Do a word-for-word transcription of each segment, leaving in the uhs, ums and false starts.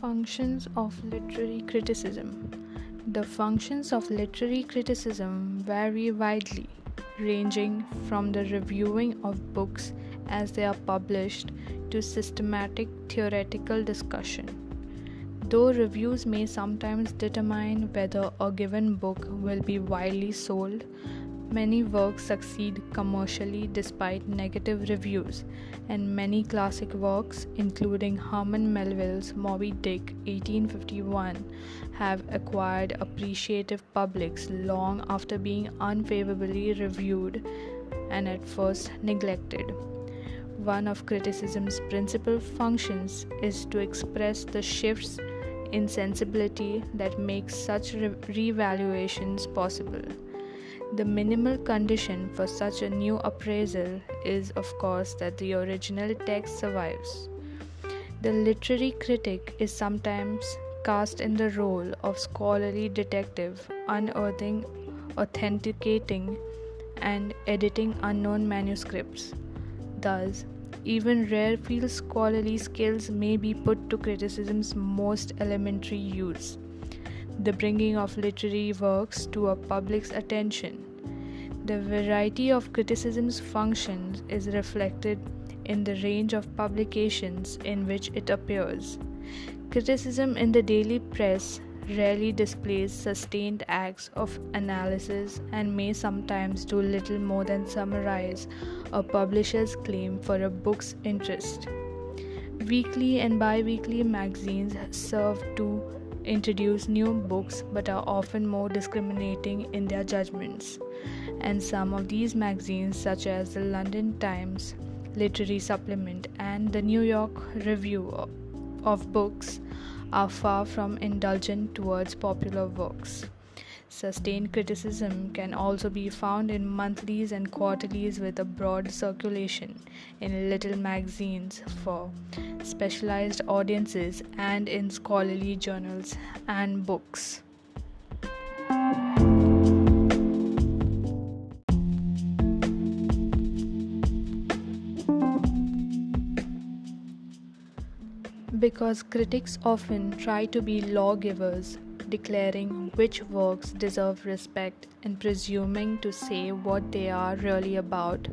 Functions of literary criticism. The functions of literary criticism vary widely, ranging from the reviewing of books as they are published to systematic theoretical discussion. Though reviews may sometimes determine whether a given book will be widely sold, many works succeed commercially despite negative reviews, and many classic works, including Herman Melville's Moby Dick eighteen fifty-one, have acquired appreciative publics long after being unfavorably reviewed and at first neglected. One of criticism's principal functions is to express the shifts in sensibility that make such re- revaluations possible. The minimal condition for such a new appraisal is, of course, that the original text survives. The literary critic is sometimes cast in the role of scholarly detective, unearthing, authenticating, and editing unknown manuscripts. Thus, even rare field scholarly skills may be put to criticism's most elementary use: the bringing of literary works to a public's attention. The variety of criticism's functions is reflected in the range of publications in which it appears. Criticism in the daily press rarely displays sustained acts of analysis and may sometimes do little more than summarize a publisher's claim for a book's interest. Weekly and bi-weekly magazines serve to introduce new books but are often more discriminating in their judgments, and some of these magazines, such as the London Times Literary Supplement and the New York Review of Books, are far from indulgent towards popular works. Sustained criticism can also be found in monthlies and quarterlies with a broad circulation, in little magazines for specialized audiences, and in scholarly journals and books. Because critics often try to be lawgivers, declaring which works deserve respect and presuming to say what they are really about,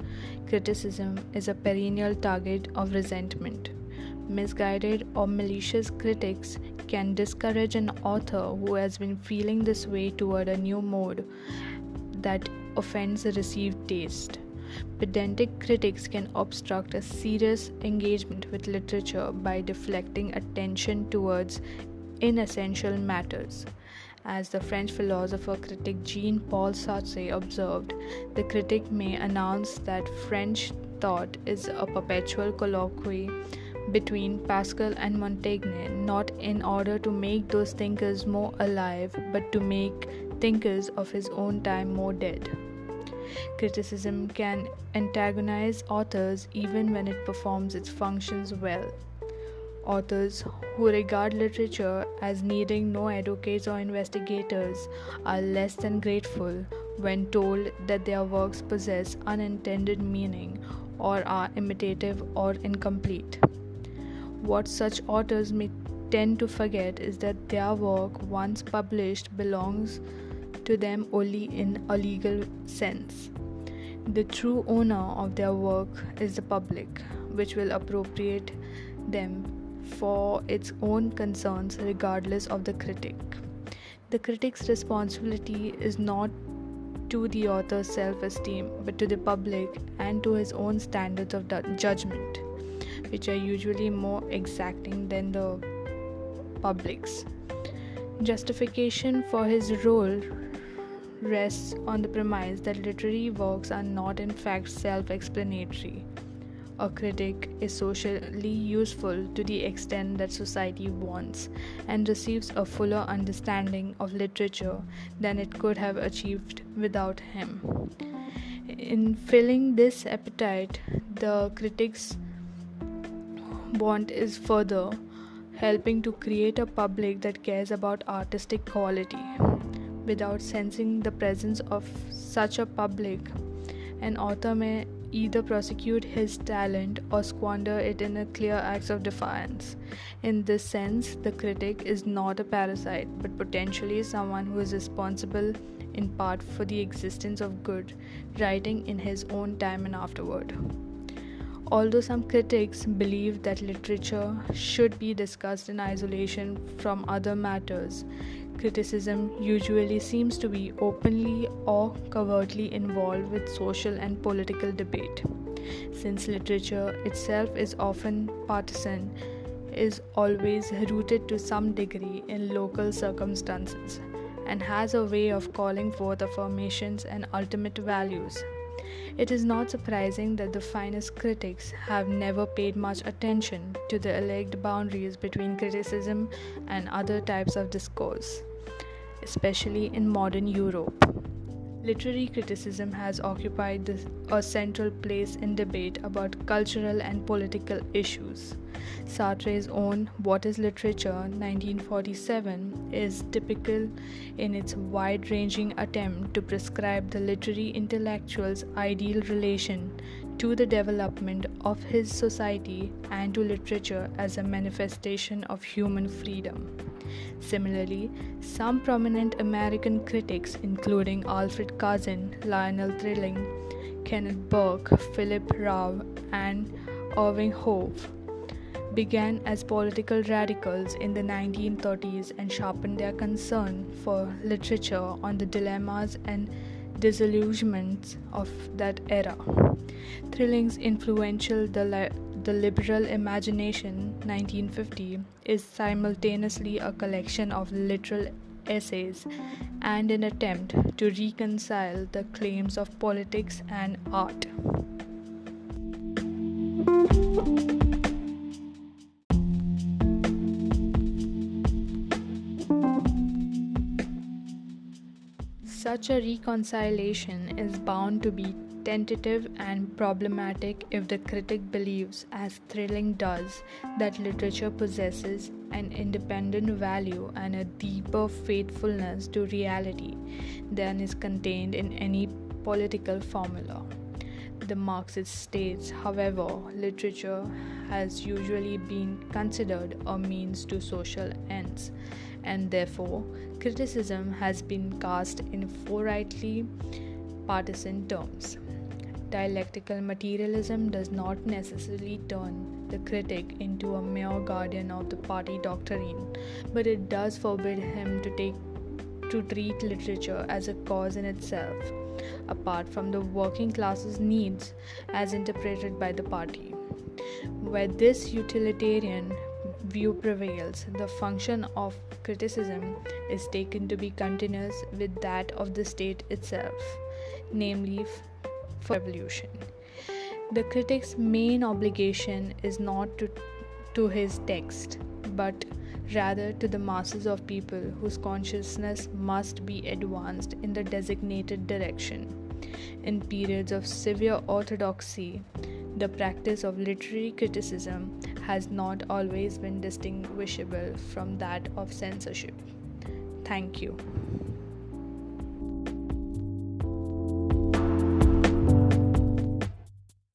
criticism is a perennial target of resentment. Misguided or malicious critics can discourage an author who has been feeling this way toward a new mode that offends the received taste. Pedantic critics can obstruct a serious engagement with literature by deflecting attention towards inessential matters. As the French philosopher critic Jean-Paul Sartre observed, the critic may announce that French thought is a perpetual colloquy between Pascal and Montaigne, not in order to make those thinkers more alive, but to make thinkers of his own time more dead. Criticism can antagonize authors even when it performs its functions well. Authors who regard literature as needing no advocates or investigators are less than grateful when told that their works possess unintended meaning or are imitative or incomplete. What such authors may tend to forget is that their work, once published, belongs to them only in a legal sense. The true owner of their work is the public, which will appropriate them for its own concerns regardless of the critic. The critic's responsibility is not to the author's self-esteem but to the public and to his own standards of judgment, which are usually more exacting than the public's. Justification for his role rests on the premise that literary works are not in fact self-explanatory. A critic is socially useful to the extent that society wants, and receives a fuller understanding of literature than it could have achieved without him. In filling this appetite, the critic's want is further helping to create a public that cares about artistic quality. Without sensing the presence of such a public, an author may either prosecute his talent or squander it in a clear act of defiance. In this sense, the critic is not a parasite, but potentially someone who is responsible in part for the existence of good, writing in his own time and afterward. Although some critics believe that literature should be discussed in isolation from other matters, criticism usually seems to be openly or covertly involved with social and political debate. Since literature itself is often partisan, is always rooted to some degree in local circumstances, and has a way of calling forth affirmations and ultimate values. It is not surprising that the finest critics have never paid much attention to the alleged boundaries between criticism and other types of discourse, especially in modern Europe. Literary criticism has occupied a central place in debate about cultural and political issues. Sartre's own What is Literature, nineteen forty-seven, is typical in its wide-ranging attempt to prescribe the literary intellectual's ideal relation to the development of his society and to literature as a manifestation of human freedom. Similarly, some prominent American critics, including Alfred Kazin, Lionel Trilling, Kenneth Burke, Philip Rahv, and Irving Howe, began as political radicals in the nineteen thirties and sharpened their concern for literature on the dilemmas and disillusionments of that era. Trilling's influential The, Li- the Liberal Imagination, nineteen fifty, is simultaneously a collection of literal essays and an attempt to reconcile the claims of politics and art. Such a reconciliation is bound to be tentative and problematic if the critic believes, as Trilling does, that literature possesses an independent value and a deeper faithfulness to reality than is contained in any political formula. The Marxist states, however, literature has usually been considered a means to social ends, and therefore criticism has been cast in forthrightly partisan terms. Dialectical materialism does not necessarily turn the critic into a mere guardian of the party doctrine, but it does forbid him to take to treat literature as a cause in itself, apart from the working class's needs as interpreted by the party. Where this utilitarian view prevails, the function of criticism is taken to be continuous with that of the state itself, namely for revolution. The critic's main obligation is not to, to his text, but rather to the masses of people whose consciousness must be advanced in the designated direction. In periods of severe orthodoxy, the practice of literary criticism has not always been distinguishable from that of censorship. Thank you.